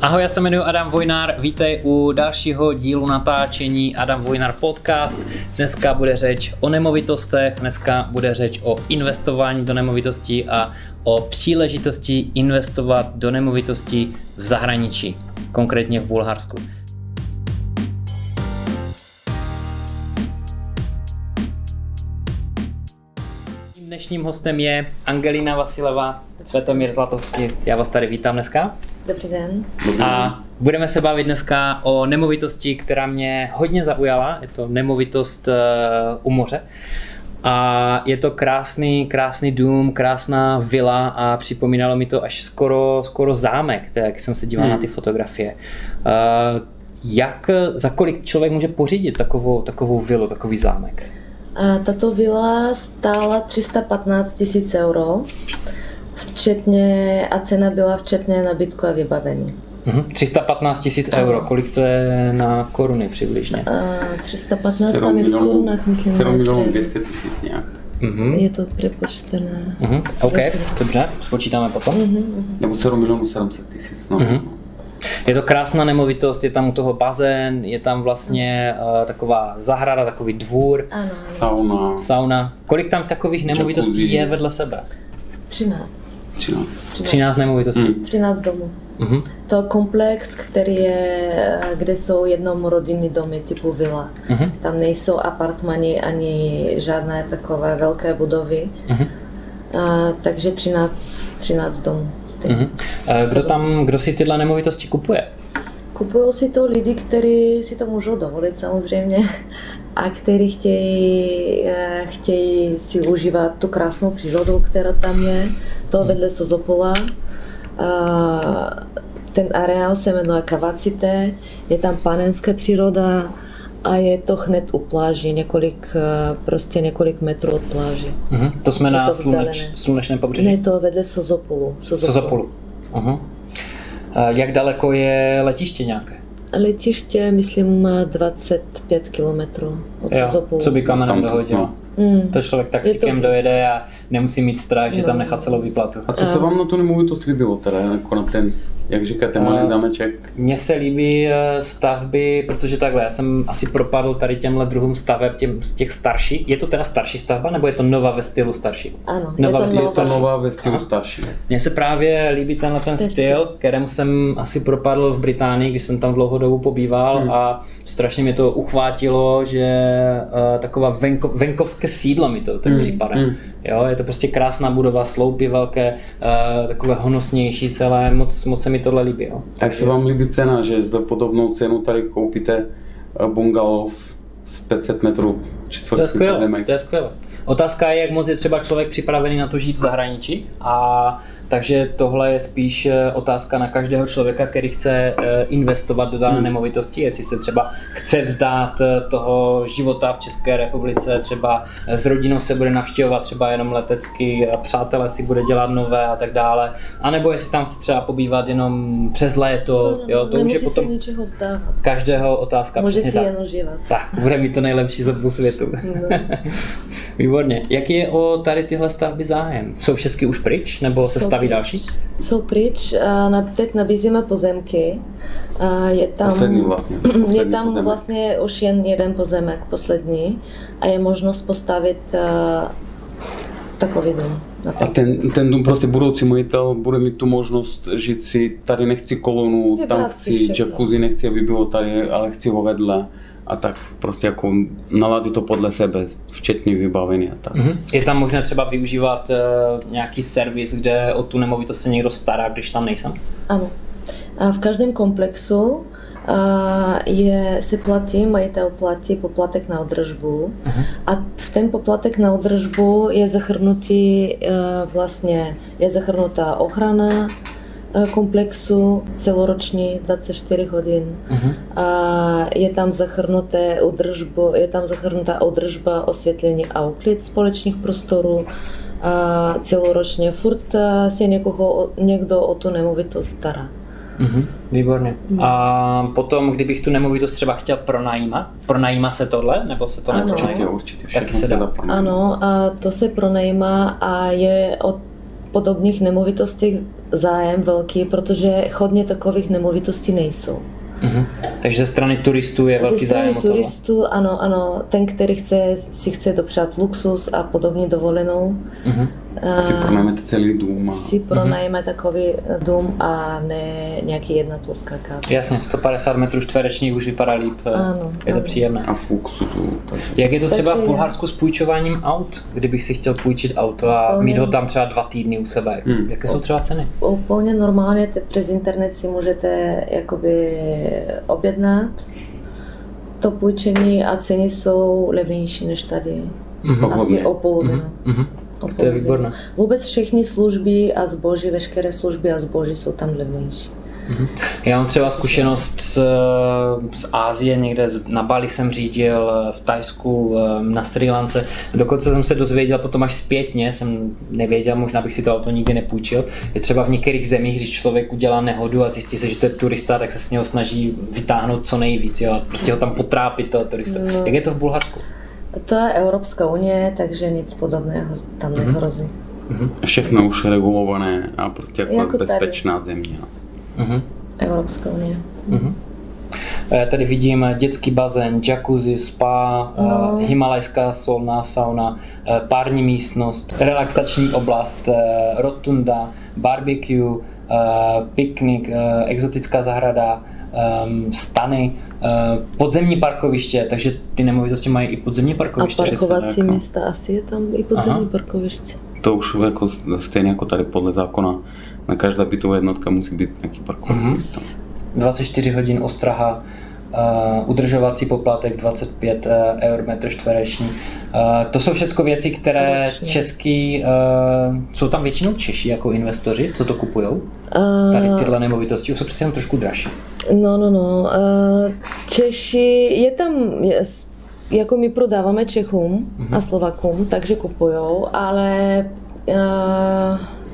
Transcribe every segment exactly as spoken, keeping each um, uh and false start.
Ahoj, já se jmenuji Adam Vojnar, vítej u dalšího dílu natáčení Adam Vojnar podcast. Dneska bude řeč o nemovitostech, dneska bude řeč o investování do nemovitostí a o příležitosti investovat do nemovitostí v zahraničí, konkrétně v Bulharsku. Dnešním hostem je Angelina Vasileva, Svatomír Zlatovský. Já vás tady vítám dneska. Dobrý den. A budeme se bavit dneska o nemovitosti, která mě hodně zaujala. Je to nemovitost u moře. A je to krásný, krásný dům, krásná vila a připomínalo mi to až skoro, skoro zámek, jak jsem se díval hmm. na ty fotografie. Jak, za kolik člověk může pořídit takovou, takovou vilu, takový zámek? Tato vila stála tři sta patnáct tisíc euro, včetně, a cena byla včetně nabytku a vybavení. Uhum. tři sta patnáct tisíc euro, kolik to je na koruny přibližně? Uh, tři sta patnáct tam je v korunách, myslím. sedm milionů dvě stě tisíc nějak. Uhum. Je to přepočtené. Uhum. OK, dobře, spočítáme potom. Nebo sedm milionů sedm set tisíc, no. Uhum. Je to krásná nemovitost, je tam u toho bazén, je tam vlastně uh, taková zahrada, takový dvůr, ano. sauna. sauna. Kolik tam takových nemovitostí Čakuzi. Je vedle sebe? třináct. třináct nemovitostí? Mm. třináct domů. Mm-hmm. To je komplex, který je, kde jsou jednom rodinný domy typu vila. Mm-hmm. Tam nejsou apartmany ani žádné takové velké budovy. Mm-hmm. Uh, takže třináct, třináct domů. Mm-hmm. Kdo tam, kdo si tyhle nemovitosti kupuje? Kupují si to lidi, kteří si to můžou dovolit samozřejmě a kteří chtějí, chtějí si užívat tu krásnou přírodu, která tam je. To vedle Sozopola. Ten areál se jmenuje Kavacite, je tam panenská příroda a je to hned u pláži, několik, prostě několik metrů od pláži. Uh-huh. To jsme je na to sluneč, slunečném pobřeží? Ne, to vedle Sozopolu. Sozopolu. Sozopolu. Uh-huh. A jak daleko je letiště nějaké? Letiště, myslím, dvacet pět kilometrů od jo, Sozopolu. Co by kamera dohodila. Mm. To člověk taxikem to dojede a nemusí mít strach, že no. tam nechá celou výplatu. A co se vám na to nemovitost líbilo teda, jako na ten, jak říkáte, malý zámeček? Mně se líbí stavby, protože takhle, já jsem asi propadl tady těmhle druhům staveb, těm, těch starších. Je to teda starší stavba, nebo je to nová ve stylu starší? Ano, nová je to nová. Je to nová ve stylu starší. Mně se právě líbí tenhle ten styl, kterému jsem asi propadl v Británii, když jsem tam dlouhou dobu pobýval hmm. a strašně mě to uchvátilo, že uh, taková venko, venkovské sídlo mi to ten hmm. případem. Hmm. Jo, je to prostě krásná budova, sloupy velké, uh, takové honosnější celé, moc, moc se mi tohle líbí. Jo. Jak se vám líbí cena, že za podobnou cenu tady koupíte bungalov z pět set metrů čtverečních? To je skvělé. Otázka je, jak moc je třeba člověk připravený na to žít v zahraničí. A takže tohle je spíš otázka na každého člověka, který chce investovat do dané nemovitosti, jestli se třeba chce vzdát toho života v České republice, třeba s rodinou se bude navštěvovat třeba jenom letecky, přátelé si bude dělat nové a tak dále. A nebo jestli tam chce třeba pobývat jenom přes léto, jo, to už je potom... Nemusí se ničeho vzdávat. Každého otázka, může přesně tak. Může si jen užívat. Tak, bude mít to nejlepší z obou světů. No. Výborně. Jaký je o tady tyhle stavby zájem? Jsou všechny už pryč, nebo se staví další? Jsou pryč, teď nabízíme pozemky. Je tam, poslední vlastně. Poslední je tam pozemek. Vlastně už jen jeden pozemek, poslední, a je možnost postavit takový dům. A ten, ten dům prostě budoucí majitel bude mít tu možnost žít si, tady nechci kolonu, vybrat tam chci jacuzzi, nechci, aby bylo tady, ale chci ho vedle. A tak prostě jako naladit to podle sebe, včetně vybavení a tak. Mm-hmm. Je tam možné třeba využívat uh, nějaký servis, kde o tu nemovitost se někdo stará, když tam nejsem? Ano. A v každém komplexu uh, je, se platí, majitel platí poplatek na údržbu. Mm-hmm. A v ten poplatek na údržbu je zahrnutý uh, vlastně, je zahrnutá ochrana komplexu celoroční dvacet čtyři hodin. Uh-huh. A je tam zahrnuté udržbu, je tam zahrnutá udržba, osvětlení a úklid společných prostorů. A celoročně furt se někoho, někdo o tu nemovitost stará. Uh-huh. Výborně. Uh-huh. A potom, kdybych tu nemovitost třeba chtěl pronajímat, pronajímá se tohle, nebo se to nepronajímá? Určitě, určitě. Se dá? Ano, a to se pronajímá a je od podobných nemovitostí zájem velký, protože hodně takových nemovitostí nejsou. Uhum. Takže ze strany turistů je velký zájem o toho. Ze strany turistů, ano, ano. Ten, který chce, si chce dopřát luxus a podobně dovolenou. Uhum. A si pronajmete celý dům. A... Si pronajme uhum. takový dům a ne nějaký jedna tlustá káva. Jasně, sto padesát metrů čtverečních už vypadá líp. Ano, je to ano. příjemné. A v luxusu. Jak je to třeba v Bulharsku s půjčováním aut? Kdybych si chtěl půjčit auto a úplně... mít ho tam třeba dva týdny u sebe. Hmm. Jaké jsou třeba ceny? Úplně normálně, přes internet si můžete jakoby objednat to půjčení a ceny jsou levnější než tady. Mm-hmm. Asi o polovinu. Mm-hmm. O to je výborné. Vůbec všechny služby a zboží, veškeré služby a zboží jsou tam levnější. Mm-hmm. Já mám třeba zkušenost z, z Ázie, někde z, na Bali jsem řídil, v Thajsku, na Srí Lance. Dokonce jsem se dozvěděl potom až zpětně, jsem nevěděl, možná bych si to auto nikdy nepůjčil. Je třeba v některých zemích, když člověk udělá nehodu a zjistí se, že to je turista, tak se s něho snaží vytáhnout co nejvíc, jo, a prostě ho tam potrápit, toho turista. No. Jak je to v Bulharsku? To je Evropská unie, takže nic podobného tam mm-hmm. nehrozí. Mm-hmm. Všechno už regulované a prostě jako, jako bezpečná země. Uhum. Evropská unie. Uhum. Tady vidím dětský bazén, jacuzzi, spa, no. himalajská solná sauna, pární místnost, relaxační oblast, rotunda, barbecue, piknik, exotická zahrada, stany, podzemní parkoviště, takže ty nemovitosti mají i podzemní parkoviště. A parkovací místa asi je tam i podzemní Aha. parkoviště. To už jako, stejně jako tady podle zákona. Na každá bytová jednotka musí být nějaký parkovací místo. Mm-hmm. dvacet čtyři hodin ostraha, uh, udržovací poplatek dvacet pět eur metr čtvereční. Uh, to jsou všechno věci, které Většině. český... Uh, jsou tam většinou Češi jako investoři, co to kupujou? Uh, Tady tyhle nemovitosti jsou přece jen trošku dražší. No, no, no. Uh, Češi... Je tam... Je, jako my prodáváme Čechům mm-hmm. a Slovakům, takže kupujou, ale uh,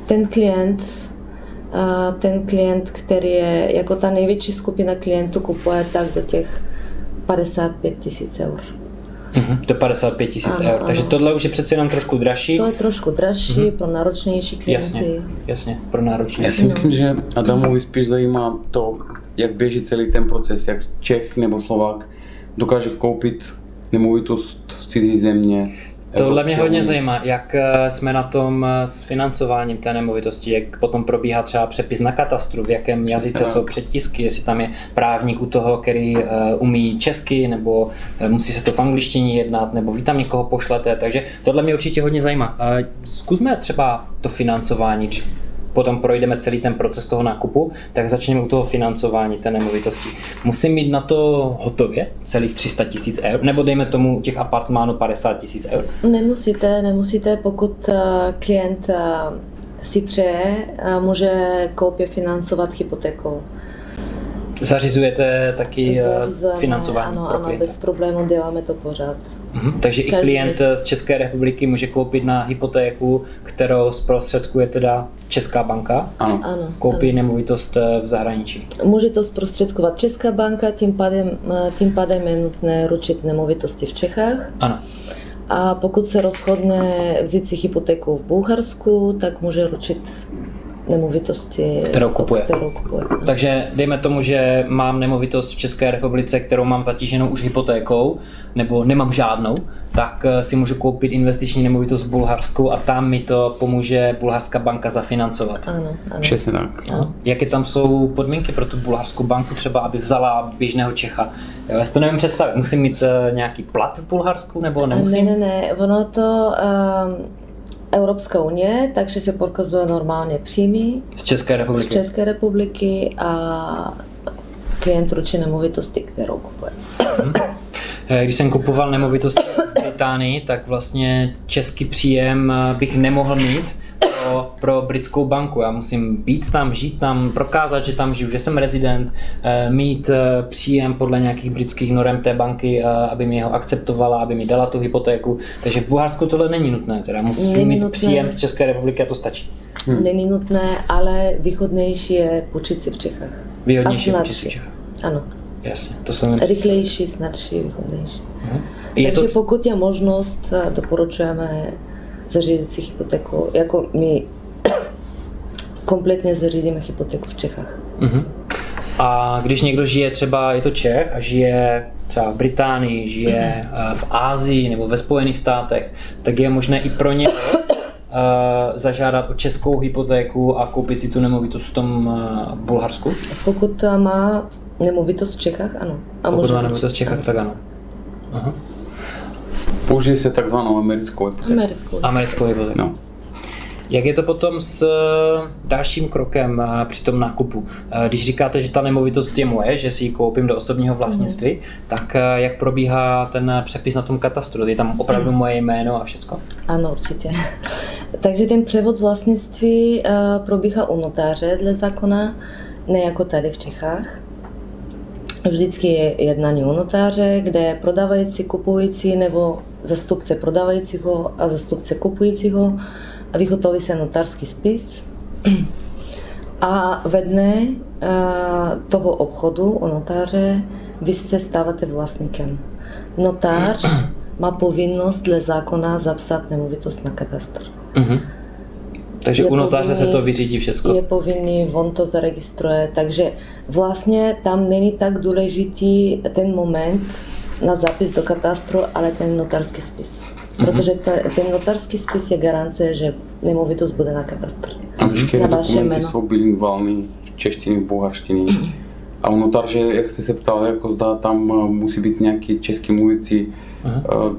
ten klient... ten klient, který je, jako ta největší skupina klientů kupuje tak do těch padesát pět tisíc eur. Mm-hmm. Do padesát pět tisíc eur, takže ano. Tohle už je přece jenom trošku dražší. To je trošku dražší, mm-hmm. pro náročnější klienty. Jasně, jasně, pro náročnější. Já si myslím, že Adamovi spíš zajímá to, jak běží celý ten proces, jak Čech nebo Slovák dokáže koupit nemovitost z cizí země. Tohle mě hodně zajímá, jak jsme na tom s financováním té nemovitosti, jak potom probíhá třeba přepis na katastru, v jakém jazyce jsou přetisky, jestli tam je právník u toho, který umí česky, nebo musí se to v angličtině jednat, nebo vy tam někoho pošlete, takže tohle mě určitě hodně zajímá. Zkusme třeba to financování, když potom projdeme celý ten proces toho nákupu, tak začneme u toho financování té nemovitosti. Musím mít na to hotově celých tři sta tisíc eur, nebo dejme tomu těch apartmánů padesát tisíc eur? Nemusíte, nemusíte, pokud klient si přeje, může koupě financovat hypotékou. Zařizujete taky Zařizujeme, financování ano, pro klienta? Ano, bez problémů děláme to pořád. Mhm, takže Každý i klient bez... z České republiky může koupit na hypotéku, kterou zprostředkuje teda Česká banka? Ano. ano Koupí ano. nemovitost v zahraničí? Může to zprostředkovat Česká banka, tím pádem, tím pádem je nutné ručit nemovitosti v Čechách. Ano. A pokud se rozhodne vzít si hypotéku v Bulharsku, tak může ručit nemovitosti, kterou kupuje. kterou kupuje. Takže dejme tomu, že mám nemovitost v České republice, kterou mám zatíženou už hypotékou, nebo nemám žádnou, tak si můžu koupit investiční nemovitost v Bulharsku a tam mi to pomůže bulharská banka zafinancovat. Ano, ano. Přesně tak. Ano. Jaké tam jsou podmínky pro tu bulharskou banku třeba, aby vzala běžného Čecha? Já si to nevím představit, musím mít nějaký plat v Bulharsku, nebo nemusím? Ne, ne, ne, ono to... Um... Evropská unie, takže se prokazuje normálně příjmy z České republiky, z České republiky a klient ručí nemovitosti, kterou kupuje. Hmm. Když jsem kupoval nemovitosti v Británii, tak vlastně český příjem bych nemohl mít pro, pro britskou banku. Já musím být tam, žít tam, prokázat, že tam žiju, že jsem rezident, mít příjem podle nějakých britských norem té banky, aby mi ho akceptovala, aby mi dala tu hypotéku. Takže v Bulharsku tohle není nutné, teda musím není mít nutné. Příjem z České republiky a to stačí. Hmm. Není nutné, ale výhodnější je půjčit si v Čechách. Výhodnější je půjčit si v Čechách. Ano. Jasně, to jsem... Rychlejší, snadší, výhodnější. Hmm. Takže to... pokud je možnost, doporučujeme zařídit si hypotéku, jako my kompletně zařídíme hypotéku v Čechách. Uh-huh. A když někdo žije třeba, je to Čech a žije třeba v Británii, žije uh-huh. v Asii nebo ve Spojených státech, tak je možné i pro něj Uh, zažádat o českou hypotéku a koupit si tu nemovitost v tom uh, Bulharsku? Pokud má nemovitost v Čechách, ano. A pokud má nemovitost v Čechách, ano. Tak ano. Aha. Použije se takzvanou americkou hypotéku. Americkou, americkou hypotéku. No. Jak je to potom s dalším krokem při tom nákupu? Když říkáte, že ta nemovitost je moje, že si ji koupím do osobního vlastnictví, mm. tak jak probíhá ten přepis na tom katastru? Je tam opravdu mm. moje jméno a všecko? Ano, určitě. Takže ten převod vlastnictví probíhá u notáře dle zákona, ne jako tady v Čechách. Vždycky je jednání u notáře, kde prodávající, kupující nebo zastupce prodávajícího a zastupce kupujícího vyhotoví se notářský spis a ve dne toho obchodu u notáře vy se stáváte vlastníkem. Notář má povinnost dle zákona zapsat nemovitost na katastr. Uh-huh. Takže je u notáře povinný, se to vyřídí všechno. Je povinný, on to zaregistruje, takže vlastně tam není tak důležitý ten moment na zápis do katastru, ale ten notářský spis. Protože ten notářský spis je garance, že nemovitost bude na katastru. A všechny dokumenty jsou bilingvální, v češtině, v bulharštině. A u notáře, jak jste se ptal, jako zda tam musí být nějaký český mluvící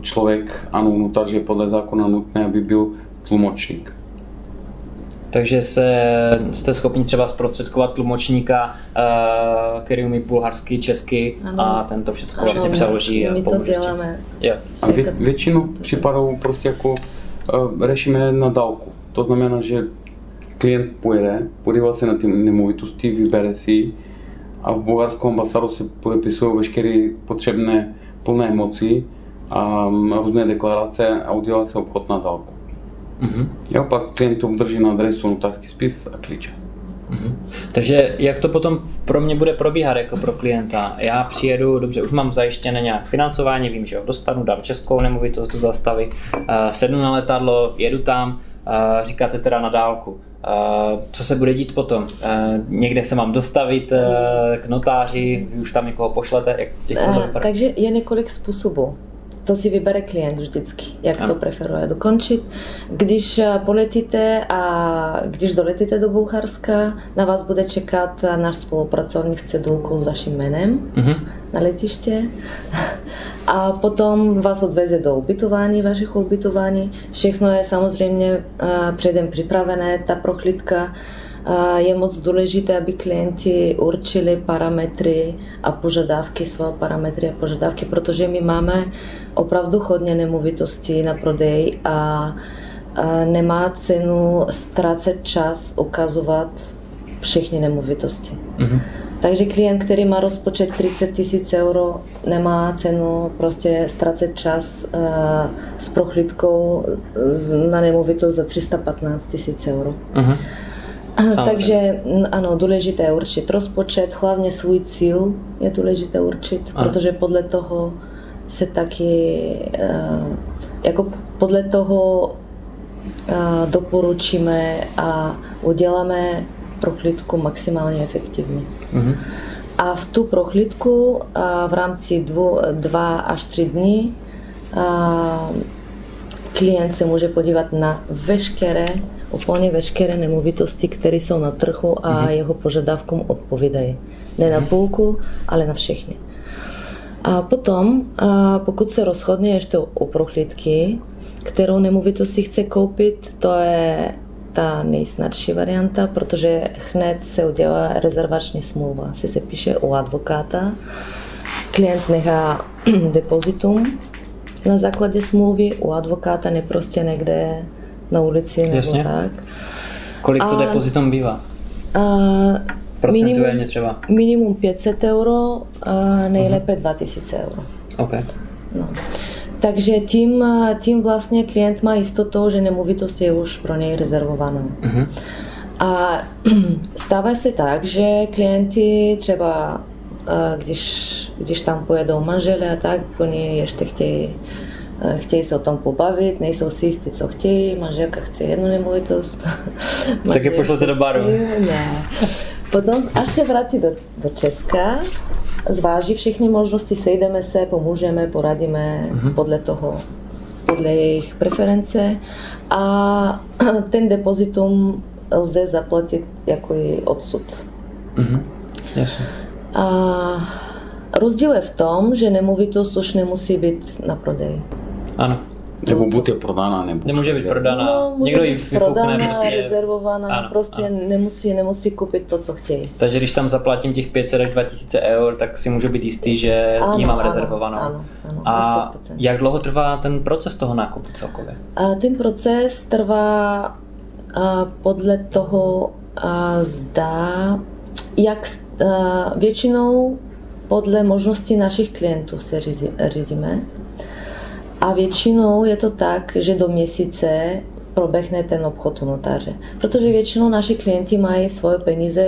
člověk. Ano, u notáře je podle zákona nutné, aby byl tlumočník. Takže se, jste schopni třeba zprostředkovat tlumočníka, který umí bulharsky, česky ano. a ten to všechno ano, vlastně přeloží. My to děláme. Yeah. A vě, většinu případů prostě jako uh, řešíme na dálku. To znamená, že klient pojede, podívá se na ty nemovitosti, vybere si a v bulharskou ambasádu se podepisují veškeré potřebné plné moci a různé deklarace a udělá se obchod na dálku. Mm-hmm. Jo, pak klient obdrží na adresu notářský spis a klíče. Mm-hmm. Takže jak to potom pro mě bude probíhat jako pro klienta? Já přijedu, dobře, už mám zajištěné nějak financování, vím, že ho dostanu, dám českou nemovitost do zástavy, uh, sednu na letadlo, jedu tam, uh, říkáte teda na dálku. Uh, co se bude dít potom? Uh, někde se mám dostavit uh, k notáři, vy už tam někoho pošlete? Jak, jak uh, to takže je několik způsobů. To si vybere klient vždycky, jak ano. to preferuje dokončit. Když poletíte a když doletíte do Bulharska, na vás bude čekat náš spolupracovník s cedulkou s vaším jménem uh-huh. na letiště. A potom vás odveze do ubytování, vašich ubytování. Všechno je samozřejmě předem připravené, ta prohlídka. Je moc důležité, aby klienti určili parametry a požadavky, své parametry a požadavky, protože my máme opravdu hodně nemovitostí na prodej a nemá cenu ztrácet čas ukazovat všechny nemovitosti. Mm-hmm. Takže klient, který má rozpočet třicet tisíc euro, nemá cenu prostě ztrácet čas uh, s prohlídkou na nemovitost za tři sta patnáct tisíc euro. Mm-hmm. Samozřejmě. Takže ano, důležité je určit rozpočet, hlavně svůj cíl je důležité určit, ano. protože podle toho se taky, jako podle toho doporučíme a uděláme prohlídku maximálně efektivní. Mhm. A v tu prohlídku v rámci dvou, dva až tři dní klient se může podívat na veškeré úplně veškeré nemovitosti, které jsou na trhu a jeho požadavkům odpovídají. Ne na půlku, ale na všechny. A potom, a pokud se rozhodne ještě o prohlídky, kterou nemovitost si chce koupit, to je ta nejsnadší varianta, protože hned se udělá rezervační smlouva. Si se píše u advokáta, klient nechá depozitum na základě smlouvy, u advokáta ne prostě někde na ulici nebo tak. Kolik to a, depozitum bývá? Procentuálně třeba? Minimum pět set euro, a nejlépe uh-huh. dva tisíce euro. Okay. No. Takže tím, tím vlastně klient má jistotu, že nemovitost je už pro něj rezervovaná. Uh-huh. A stává se tak, že klienti třeba, když, když tam pojedou manželé a tak, oni ještě chtějí chtějí se o tom pobavit, nejsou si jistí, co chtějí, manželka chce jednu nemovitost. Tak je pošlete do baru. Ne. Potom, až se vrátí do, do Česka, zváží všechny možnosti, sejdeme se, pomůžeme, poradíme mm-hmm. podle toho, podle jejich preference. A ten depozitum lze zaplatit jako i odsud. Mm-hmm. Jasně. A rozdíl je v tom, že nemovitost už nemusí být na prodej. Ano. Nebo buď je prodána, nebo... Nemůže být prodána, no, někdo ji vyfoukne, prostě... rezervovaná, ano, prostě ano. Nemusí, nemusí koupit to, co chtějí. Takže když tam zaplatím těch pět set až dva tisíce eur, tak si můžu být jistý, že ji mám rezervovanou. Ano, ano, a sto procent. Jak dlouho trvá ten proces toho nákupu celkově? A ten proces trvá a, podle toho, a, zda, jak a, většinou podle možností našich klientů se řídí, řídíme. A většinou je to tak, že do měsíce proběhne ten obchod u notáře. Protože většinou naši klienti mají svoje peníze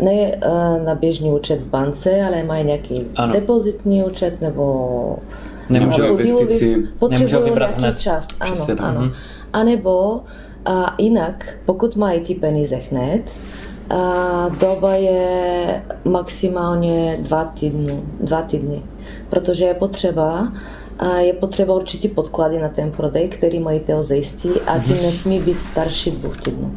ne na běžný účet v bance, ale mají nějaký ano. depozitní účet nebo podílový. Potřebují nějaký hned. Čas. Ano, Přesně, ano. Mh. A nebo a jinak, pokud mají ty peníze hned, a doba je maximálně dva týdny, dva týdny, protože je potřeba A je potřeba určitý podklady na ten prodej, který majitel zajistí a tím nesmí být starší dvou týdnů.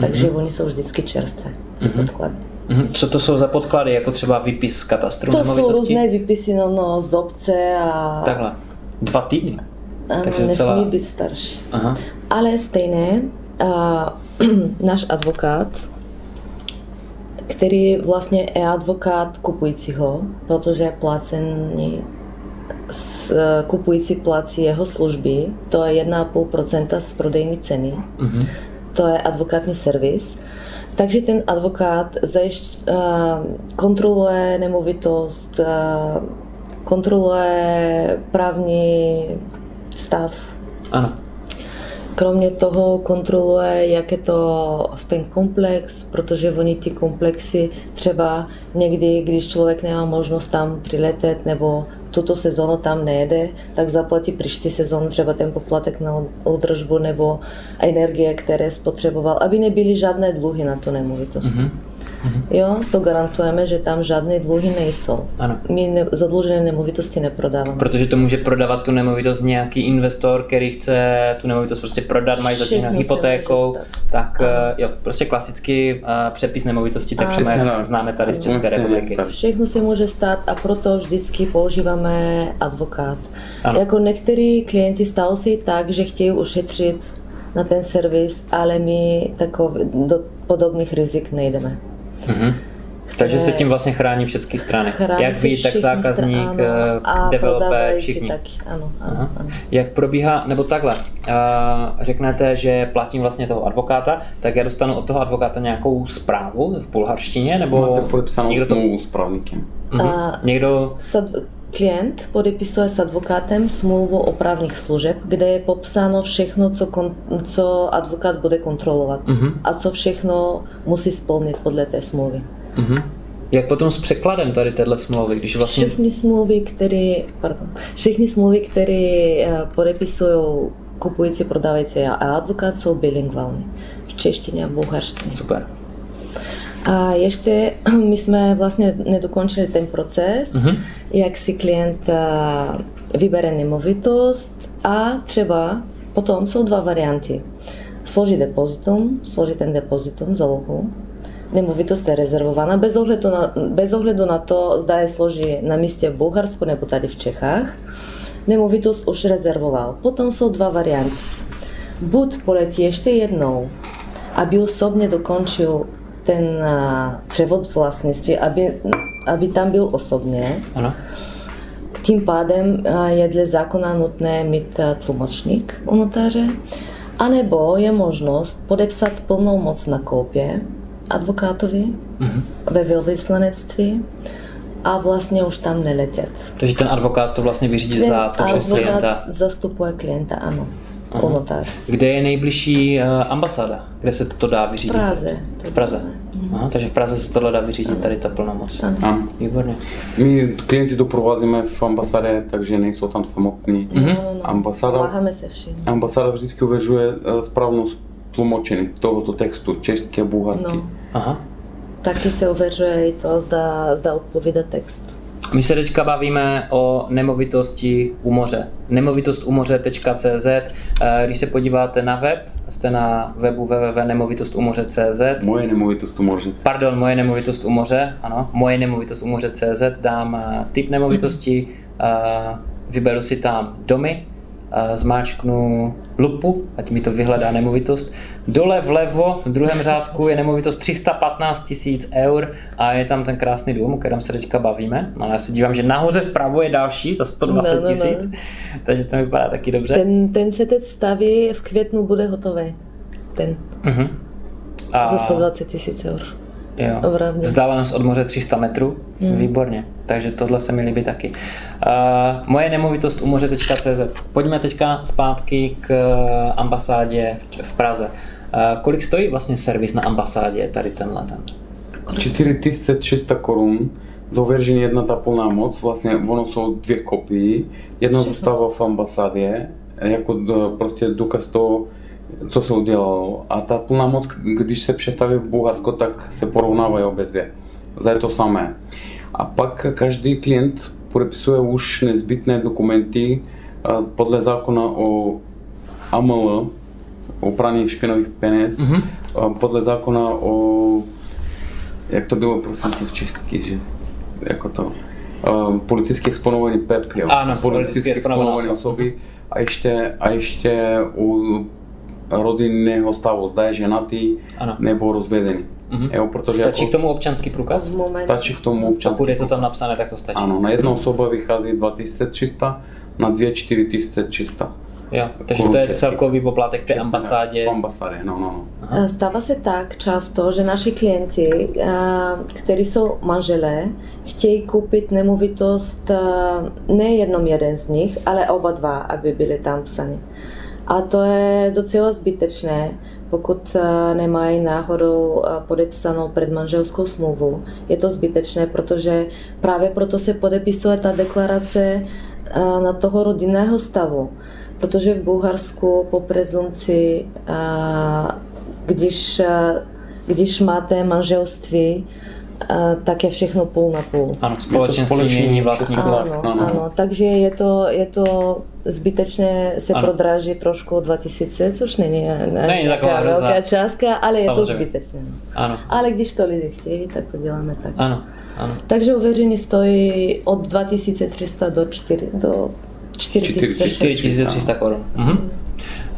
Takže mm-hmm. oni jsou vždycky čerstvé, ty mm-hmm. podklady. Mm-hmm. Co to jsou za podklady, jako třeba výpis z katastru nemovitostí? To jsou různé výpisy no, no, z obce a... Takhle, dva týdny? Ano, nesmí celá... být starší. Aha. Ale stejné, a, náš advokát, který vlastně je advokát kupujícího, protože je placený kupující platí jeho služby, to je jedna celá pět procenta z prodejní ceny, mm-hmm. to je advokátní servis. Takže ten advokát zajišť, kontroluje nemovitost, kontroluje právní stav. Ano. Kromě toho kontroluje, jak je to v ten komplex, protože oni ty komplexy třeba někdy, když člověk nemá možnost tam přiletět nebo tuto sezónu tam nejede, tak zaplatí příští sezónu třeba ten poplatek na údržbu nebo energie, které spotřeboval, aby nebyly žádné dluhy na tu nemovitost. Mm-hmm. Jo, to garantujeme, že tam žádné dluhy nejsou. Ano. My ne, zadlužené nemovitosti neprodáváme. Protože to může prodávat tu nemovitost nějaký investor, který chce tu nemovitost prostě prodat, mají zatím hypotékou, tak ano. jo, prostě klasický uh, přepis nemovitosti, tak ano. známe tady ano. z České republiky. Všechno se může stát a proto vždycky používáme advokát. Ano. Jako některý klienti stalo se tak, že chtějí ušetřit na ten servis, ale my takov, do podobných rizik nejdeme. Mm-hmm. Takže se tím vlastně chrání všechny strany. Chrání Jak ví, tak zákazník, strana, developer, všichni. Tak, ano, ano, ano. Jak probíhá, nebo takhle, řeknete, že platím vlastně toho advokáta, tak já dostanu od toho advokáta nějakou zprávu v bulharštině, nebo někdo to... s právníkem. Uh-huh. Někdo... Klient podepisuje s advokátem smlouvu o právních služeb, kde je popsáno všechno, co, kon, co advokát bude kontrolovat uh-huh. a co všechno musí splnit podle té smlouvy. Uh-huh. Jak potom s překladem tady téhle smlouvy? Když vlastně... Všechny smlouvy, které, pardon, všechny smlouvy, které podepisují kupující, prodávající a advokát, jsou bilingvální v češtině a bulharštině. Super. A ještě my jsme vlastně nedokončili ten proces, uh-huh. jak si klient vybere nemovitost a třeba potom jsou dva varianty. Složí depozitum, složí ten depozitum, zálohu. Nemovitost je rezervovaná bez ohledu na, bez ohledu na to, zda je složí na místě v Bulharsku nebo tady v Čechách. Nemovitost už rezervoval. Potom jsou dva varianty. Buď poletí ještě jednou, aby osobně dokončil ten a, převod vlastnictví, aby, aby tam byl osobně. Ano. Tím pádem a, je dle zákona nutné mít a, tlumočník u notáře. A nebo je možnost podepsat plnou moc na koupě advokátovi mhm. ve velvyslanectví a vlastně už tam neletět. Takže ten advokát to vlastně vyřídí ten za to, že klienta... zastupuje klienta, ano. Aha. Kde je nejbližší ambasáda, kde se to dá vyřídit? V Praze. V Praze. No, takže v Praze se tohle dá vyřídit, tady ta plnomoc. Ano. Výborně. My klienty doprovázíme v ambasádě, takže nejsou tam samotní. Mm-hmm. Ambasáda, pomáháme se všim. Ambasáda vždycky uvěřuje správnost tlumočení tohoto textu, český a bulharský. No. Aha. Taky se uvěřuje i to, zda, zda odpovídá text. My se teďka bavíme o nemovitosti u moře. Nemovitost u moře tečka cé zet. Když se podíváte na web, jste na webu www tečka nemovitost u moře tečka cé zet. Moje nemovitost u moře. Pardon, moje nemovitost u moře, ano. Moje nemovitost u moře tečka cé zet. Dám typ nemovitosti, vyberu si tam domy, zmáčknu lupu, ať mi to vyhledá nemovitost. Dole vlevo, v druhém řádku, je nemovitost tři sta patnáct tisíc eur a je tam ten krásný dům, o kterém se teďka bavíme. No, já se dívám, že nahoře vpravo je další za sto dvacet tisíc, no, no, no. Takže to vypadá taky dobře. Ten, ten se teď staví, v květnu bude hotový. Ten. Uh-huh. A... Za sto dvacet tisíc eur. Jo. Vzdálenost od moře tři sta metrů, mm. Výborně, takže tohle se mi líbí taky. Uh, moje nemovitost u moře tečka cé zet. Pojďme teďka zpátky k ambasádě v Praze. Uh, kolik stojí vlastně servis na ambasádě tady tenhle? čtyři tisíce šest set korun, za uvěření jedna ta plná moc, vlastně ono jsou dvě kopii, jedna zůstává v ambasádě, jako prostě důkaz toho, co se udělalo. A ta plná moc, když se přestaví v Bulharsko, tak se porovnávají obě dvě. Za to samé. A pak každý klient podepisuje už nezbytné dokumenty podle zákona o á em el, o praní špinavých peněz, mm-hmm. podle zákona o... Jak to bylo prosím v česky, že? Jako to... Politicky exponovaný pep, jo. Ano, politicky exponované osoby. A ještě, a ještě u rodinného stavu, zda je ženatý, ano. nebo rozvedený. Mm-hmm. Protože stačí jako, k tomu občanský průkaz? Stačí k tomu občanský průkaz. Pokud je to tam napsané, tak to stačí. Ano, na jednu osobu vychází dva tisíce tři sta, na dvě čtyři tisíce tři sta. Jo, takže to je celkový poplatek té ambasádě. V ambasádě, no, no. Aha. Stává se tak často, že naši klienti, kteří jsou manželé, chtějí koupit nemovitost ne jenom jeden z nich, ale oba dva, aby byli tam psaní. A to je docela zbytečné, pokud nemají náhodou podepsanou předmanželskou smlouvu. Je to zbytečné, protože právě proto se podepisuje ta deklarace na toho rodinného stavu. Protože v Bulharsku po prezumci, když, když máte manželství, tak je všechno půl na půl. Ano, společenství není vlastní vlast. Ano, ano. ano, takže je to, je to zbytečné se ano. prodraží trošku dva tisíce, což není nějaká velká částka, ale je samozřejmě. To zbytečné. Ano. Ale když to lidi chtějí, tak to děláme tak. Ano, ano. Takže uvěření stojí od dva tisíce tři sta do čtyři do čtyři tisíce tři sta korun. Mhm.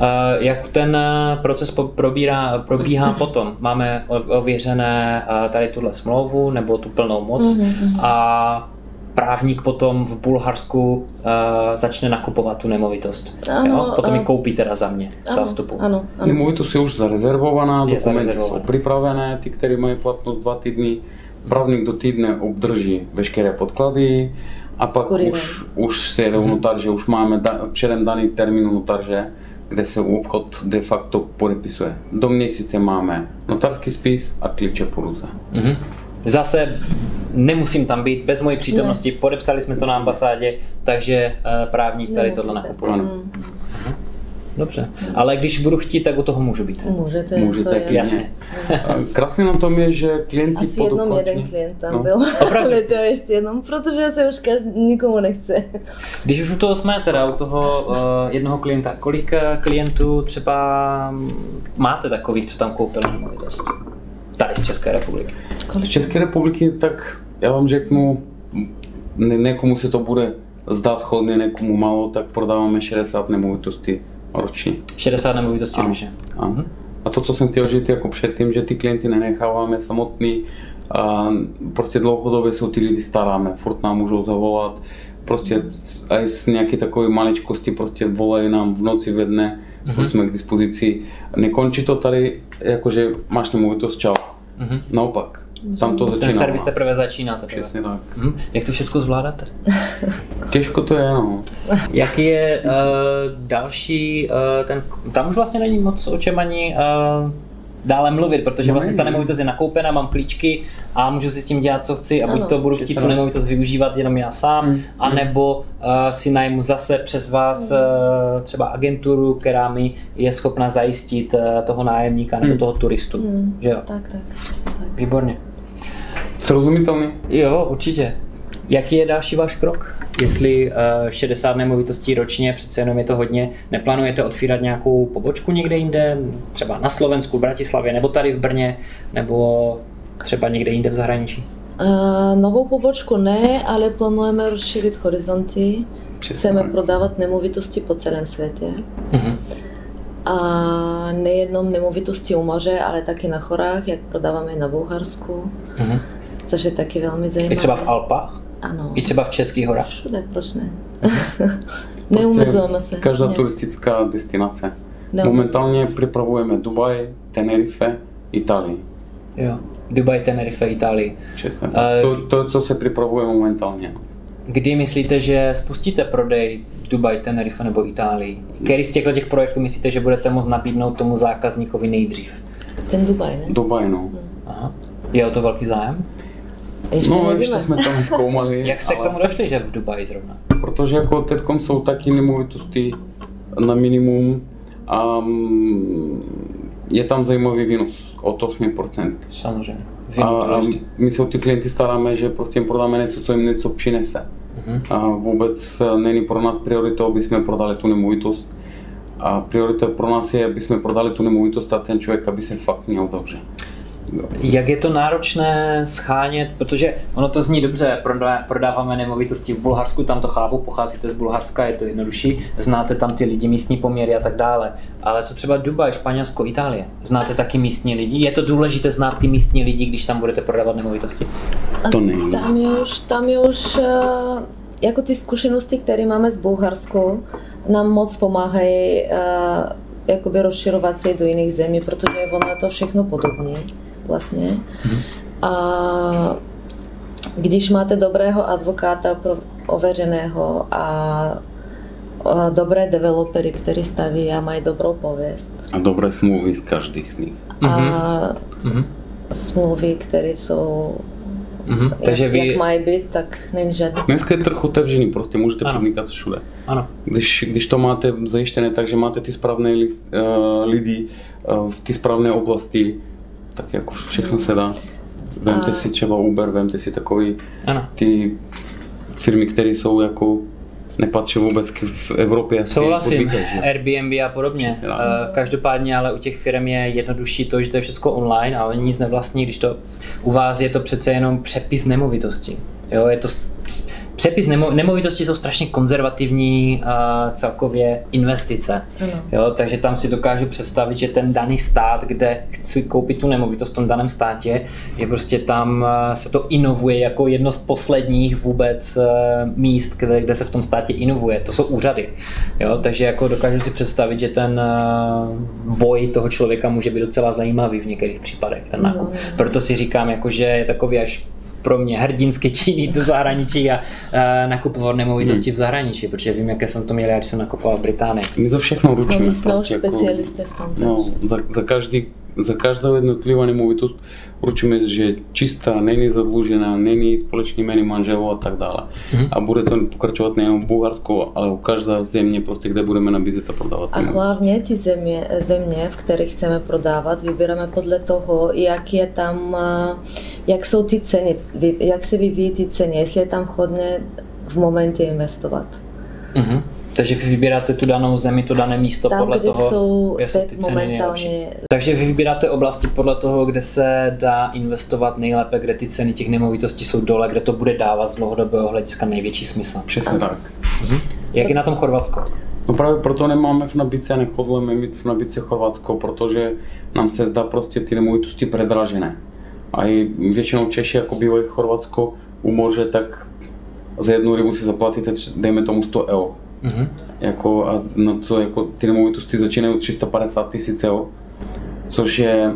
Uh, jak ten uh, proces po- probírá, probíhá potom? Máme o- ověřené uh, tady tuhle smlouvu nebo tu plnou moc mm-hmm. a právník potom v Bulharsku uh, začne nakupovat tu nemovitost. Ano, jo? Potom uh, ji koupí teda za mě, ano, zástupu. Ano, ano. Nemovitost je už zarezervovaná, dokumenty jsou připravené, ty, které mají platnost dva týdny. Právník do týdne obdrží veškeré podklady a pak už, už se jede u notáře, už máme da- předem daný termín u notáře, kde se obchod de facto podepisuje. Do měsíce máme notářský spis a klíče poruze. Mm-hmm. Zase nemusím tam být, bez mojí přítomnosti, ne. Podepsali jsme to na ambasádě, takže uh, právník tady tohle nakupuje. Mm. Dobře, ale když budu chtít, tak u toho můžu být. Můžete, Můžete to je. Krásně na tom je, že klienti asi jenom jeden klient tam no. byl, ale to ještě jenom, protože se už každý, nikomu nechce. Když už u toho jsme, teda u toho uh, jednoho klienta, kolik klientů třeba máte takových, co tam koupili nemovitost? Tady z České republiky. Kolik? Z České republiky, tak já vám řeknu, někomu se to bude zdát hodně, někomu málo, tak prodáváme šedesát nemovitostí. Ročně. šedesát nemovitostí ročně. Ano. A to, co jsem chtěl říct jako předtím, že ty klienty nenecháváme samotný, a prostě dlouhodobě se o ty lidi staráme, furt nám můžou zavolat, prostě aj s nějaké takové maličkosti prostě volají nám v noci, ve dne, mm-hmm. jsme k dispozici. Nekončí to tady, jakože máš nemovitost, čau. Mm-hmm. Naopak. Tam to začíná. Ten servis teprve začíná. Přesně tak. Hm? Jak to všechno zvládáte? Těžko to je, no. Jaký je uh, další, uh, ten, tam už vlastně není moc o čem ani uh, dále mluvit, protože no, vlastně ta nemovitost je nakoupená, mám klíčky a můžu si s tím dělat, co chci, a ano, buď to budu chtít tu nemovitost využívat jenom já sám, mm. anebo uh, si najmu zase přes vás mm. uh, třeba agenturu, která mi je schopna zajistit uh, toho nájemníka nebo mm. toho turistu. Mm. Že jo? Tak, tak, přesně tak. Výborně. Srozumitelný. Jo, určitě. Jaký je další váš krok? Jestli uh, šedesát nemovitostí ročně, přece jenom je to hodně, neplánujete otvírat nějakou pobočku někde jinde? Třeba na Slovensku, v Bratislavě, nebo tady v Brně, nebo třeba někde jinde v zahraničí? Uh, novou pobočku ne, ale plánujeme rozšířit horizonty. Přesná. Chceme prodávat nemovitosti po celém světě. Uh-huh. A nejenom nemovitosti u moře, ale taky na horách, jak prodáváme na Bulharsku, uh-huh. což je taky velmi zajímavé. I třeba v Alpách? Ano. I třeba v Českých horách? Všude, proč ne? Neumezujeme se. Každá nějak. Turistická destinace. Neumezujeme. Momentálně připravujeme Dubaj, Tenerife, Itálii. Jo, Dubaj, Tenerife, Itálii. Česně. To, to, co se připravuje momentálně. Kdy myslíte, že spustíte prodej Dubaj, Tenerife nebo Itálii? Který z těchto těch projektů myslíte, že budete moct nabídnout tomu zákazníkovi nejdřív? Ten Dubaj, ne? Dubaj, no. Aha. Je o to velký zájem? Ještě no, nevíme. Ještě jsme tam zkoumali. Jak jste ale... k tomu došli, že v Dubaji zrovna? Protože jako teďkom jsou taky nemovitosti na minimum a je tam zajímavý výnos od osm procent. Samozřejmě. A, a my se o ty klienty staráme, že prostě jim prodáme něco, co jim něco přinese. Uh-huh. A vůbec není pro nás prioritou, aby jsme prodali tu nemovitost. A priorita pro nás je, aby jsme prodali tu nemovitost a ten člověk, aby se fakt měl dobře. Jak je to náročné schánět, protože ono to zní dobře, prodáváme nemovitosti v Bulharsku, tam to chápu, pocházíte z Bulharska, je to jednodušší, znáte tam ty lidi, místní poměry a tak dále. Ale co třeba Dubaj, Španělsko, Itálie? Znáte taky místní lidi? Je to důležité znát ty místní lidi, když tam budete prodávat nemovitosti? To není. Tam je už, tam je už jako ty zkušenosti, které máme z Bulharsku, nám moc pomáhají jakoby rozširovat se do jiných zemí, protože ono je to všechno podobné. Vlastně. A když máte dobrého advokáta ověřeného a dobré developery, kteří staví a mají dobrou pověst. A dobré smlouvy z každých z nich. A mm-hmm. smlouvy, které jsou mm-hmm. jak, takže vy... jak mají být, tak není žádný. Dneska je trh otevřený, prostě můžete podnikat všude. Ano. Když, když to máte zajištěné, takže máte ty správné uh, lidi uh, v ty správné oblasti, tak jako všechno se dá. Vemte a... si třeba Uber, vemte si takový ano. ty firmy, které jsou jako nepatří vůbec v Evropě. Souhlasím, Airbnb a podobně. Každopádně ale u těch firm je jednodušší to, že to je všechno online a oni nic nevlastní, když to u vás je to přece jenom přepis nemovitosti. Jo, je to přepis nemo, nemovitosti jsou strašně konzervativní a celkově investice, jo, takže tam si dokážu představit, že ten daný stát, kde chci koupit tu nemovitost v tom daném státě, je prostě tam se to inovuje jako jedno z posledních vůbec míst, kde, kde se v tom státě inovuje, to jsou úřady, jo, takže jako dokážu si představit, že ten boj toho člověka může být docela zajímavý v některých případech, ten nákup, proto si říkám, jako, že je takový až pro mě hrdinské činy do zahraničí a uh, nakupovat nemovitosti hmm. v zahraničí, protože vím, jaké jsem to měl, když jsem nakupoval v Británii. My za všechno ručíme. No, my jsme prostě už specialisté jako, v tom. No, za, za, každý, za každou jednotlivou nemovitost ručíme, že je čistá, není zadlužená, není společný jmény manželů a tak dále. Hmm. A bude to pokračovat nejen v Bulharsku, ale u každé země, prostě, kde budeme nabízet a prodávat. A hlavně ty země, země, v kterých chceme prodávat, vybíráme podle toho, jak je tam, jak jsou ty ceny, jak se vyvíjí ty ceny, jestli je tam chodné v momentě investovat. Uh-huh. Takže vy vybíráte tu danou zemi, to dané místo tam, podle toho, jsou kde jsou ty ceny momentálně... nejlepší. Takže vy vybíráte oblasti podle toho, kde se dá investovat nejlépe, kde ty ceny těch nemovitostí jsou dole, kde to bude dávat z dlouhodobého hlediska největší smysl. Přesně tak. Uh-huh. Jak je na tom Chorvatsko? No právě proto nemáme v nabídce a nechodujeme mít v nabídce Chorvatsko, protože nám se zdá prostě ty nemovitosti předražené. A i většinou Češi, jako bývají Chorvatsko u moře, tak za jednu rybu si zaplatíte, dejme tomu sto euro. Mm-hmm. Jako, a na co, jako, ty nemovitosti začínají od tři sta padesát tisíc euro, což je,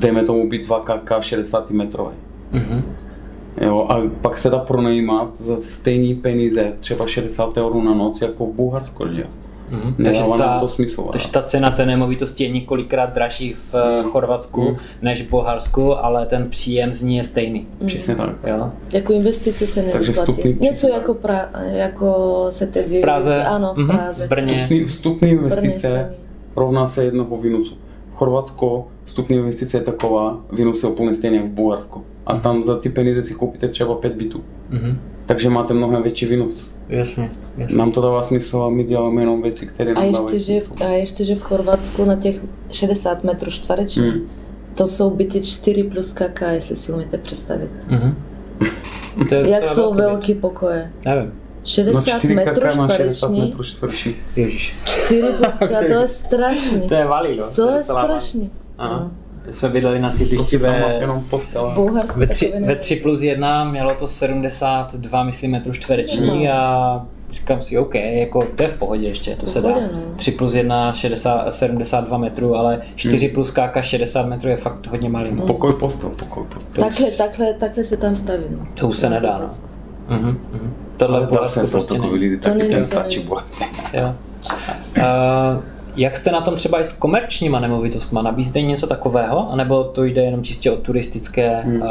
dejme tomu, byt dva ká ká šedesát metrové. Mm-hmm. Jo, a pak se dá pronajímat za stejné peníze, třeba šedesát euro na noc, jako v Bulharsku. Mm-hmm. Takže, ta, to smysl, takže ta cena té nemovitosti je několikrát dražší v mm. Chorvatsku mm. než v Bulharsku, ale ten příjem z ní je stejný. Mm. Přesně tak. Jo? Jako investice se nevyplatí. Něco jako, pra, jako se teď vyvíjí. Praze, ano, v Praze. Brně. Vstupní investice rovná se jednoho výnosu. Chorvatsko vstupní investice je taková, výnos je úplně stejný jak v Bulharsku. A mm. tam za ty peníze si koupíte třeba pět bytů. Mm. Takže máte mnohem větší výnos. Jasně, jasně. Nám to dává smysl a my děláme jenom věci, které nám dávají smysl. A ještě, že v Chorvatsku na těch šedesát metrů čtverečních, mm. to jsou byty čtyři plus ká ká, jestli si umíte představit. Mm-hmm. Jak jsou velký pokoje. Nevím. šedesát metrů čtverečních. čtyři plus ká, to je strašný. To je valí, jo. To je strašný. Jsme bydleli na sídlišti ve, ve, tři, ve tři plus jedna, mělo to sedmdesát dva myslím, metrů čtvereční no. A říkám si, OK, jako to je v pohodě ještě, to v se dá. Ne? tři plus jedna, šedesát, sedmdesát dva metrů, ale čtyři plus ká ká šedesát metrů je fakt hodně malý. No. Pokoj postel, pokoj postel. Takhle, takhle, takhle se tam staví. No. To už se nedá. No. Uh-huh, uh-huh. Tohle Bulharsku prostě není. To není, to není. Jak jste na tom třeba i s komerčníma nemovitostma? Nabízíte něco takového? A nebo to jde jenom čistě o turistické hmm. uh,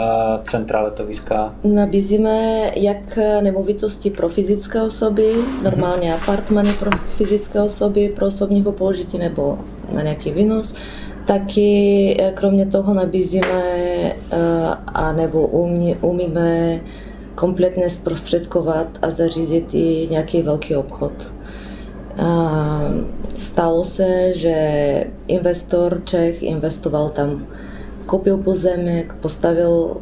centra letoviska? Nabízíme jak nemovitosti pro fyzické osoby, normálně hmm. apartmany pro fyzické osoby, pro osobního použití nebo na nějaký výnos. Taky kromě toho nabízíme uh, a nebo umí, umíme kompletně zprostředkovat a zařídit i nějaký velký obchod. Stalo se, že investor Čech investoval tam, koupil pozemek, postavil uh,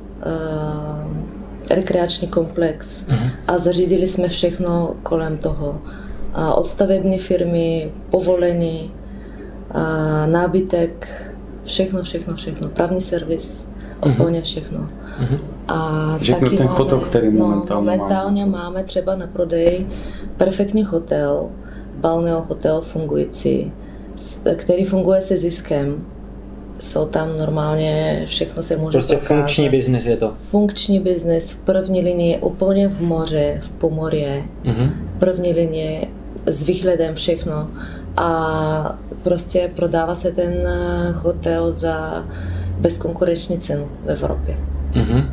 rekreační komplex uh-huh. a zařídili jsme všechno kolem toho. Uh, od stavební firmy, povolení, uh, nábytek, všechno, všechno, všechno, právní servis, úplně uh-huh. všechno. Uh-huh. A řeknu taky ten máme, potok, který momentálně, no, momentálně máme. máme třeba na prodej perfektní hotel, balneo hotel fungující, který funguje se ziskem. Jsou tam normálně, všechno se může prostě prokázat. Funkční biznis je to. Funkční biznis v první linii, úplně v moře, v Pomorie. Mm-hmm. První linie s výhledem všechno. A prostě prodává se ten hotel za bezkonkurenční cenu v Evropě. Mm-hmm.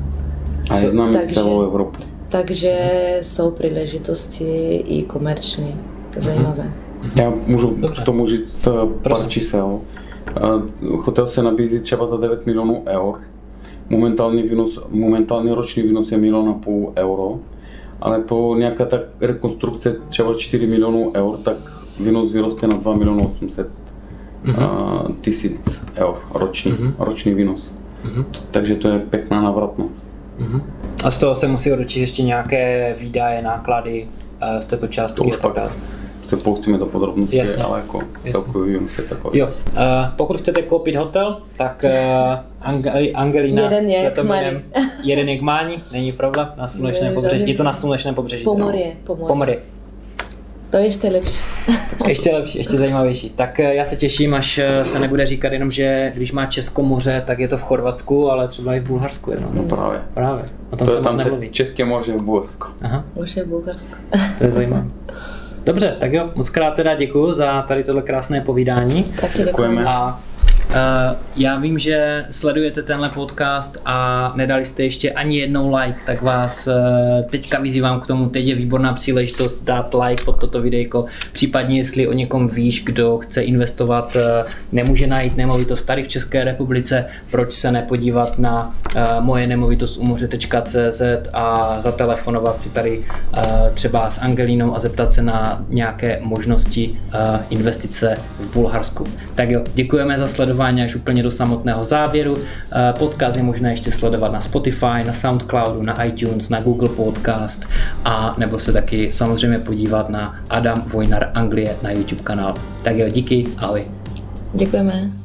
A je známý celou Evropu. Takže mm-hmm. jsou příležitosti i komerční. Zajímavé. Já můžu k tomu říct pár čísel. Hotel se nabízí třeba za devět milionů eur. Momentální, výnos, momentální roční výnos je milion a půl euro, ale po nějaká tak rekonstrukce třeba čtyři milionů eur, tak výnos vyroste na dva miliony osm set tisíc eur roční, mm-hmm. roční výnos. Mm-hmm. Takže to je pěkná návratnost. Mm-hmm. A z toho se musí odečíst ještě nějaké výdaje, náklady z této části už pak se pouštíme do podrobností, jasně, ale jako celkový výnos je takový. Jo. Uh, pokud chcete koupit hotel, tak uh, Angel- Angelina jeden je kmání. Jeden je kmání, není problém, na slunečné pobřeží. Je to na slunečné pobřeží. Pomorie, no. Pomorie. To je ještě lepší. ještě lepší, ještě zajímavější. Tak já se těším, až se nebude říkat jenom, že když má Česko moře, tak je to v Chorvatsku, ale třeba i v Bulharsku jednou. No právě. Právě. O tom to se moc nemluví. České moře v Bulharsku. Aha. Už je Bulharsko. To je zajímavé. Dobře, tak jo, moc krát teda děkuju za tady tohle krásné povídání. Taky děkujeme. A uh, já vím, že sledujete tenhle podcast a nedali jste ještě ani jednou like, tak vás uh, teďka vyzývám k tomu, teď je výborná příležitost dát like pod toto videjko, případně jestli o někom víš, kdo chce investovat, uh, nemůže najít nemovitost tady v České republice, proč se nepodívat na uh, moje nemovitost u moře tečka cé zet a zatelefonovat si tady uh, třeba s Angelinou a zeptat se na nějaké možnosti uh, investice v Bulharsku. Tak jo, děkujeme za sledování až úplně do samotného závěru. Podcast je možné ještě sledovat na Spotify, na Soundcloudu, na iTunes, na Google Podcast a nebo se taky samozřejmě podívat na Adam Vojnar Anglie na YouTube kanál. Tak jo, díky, ahoj. Děkujeme.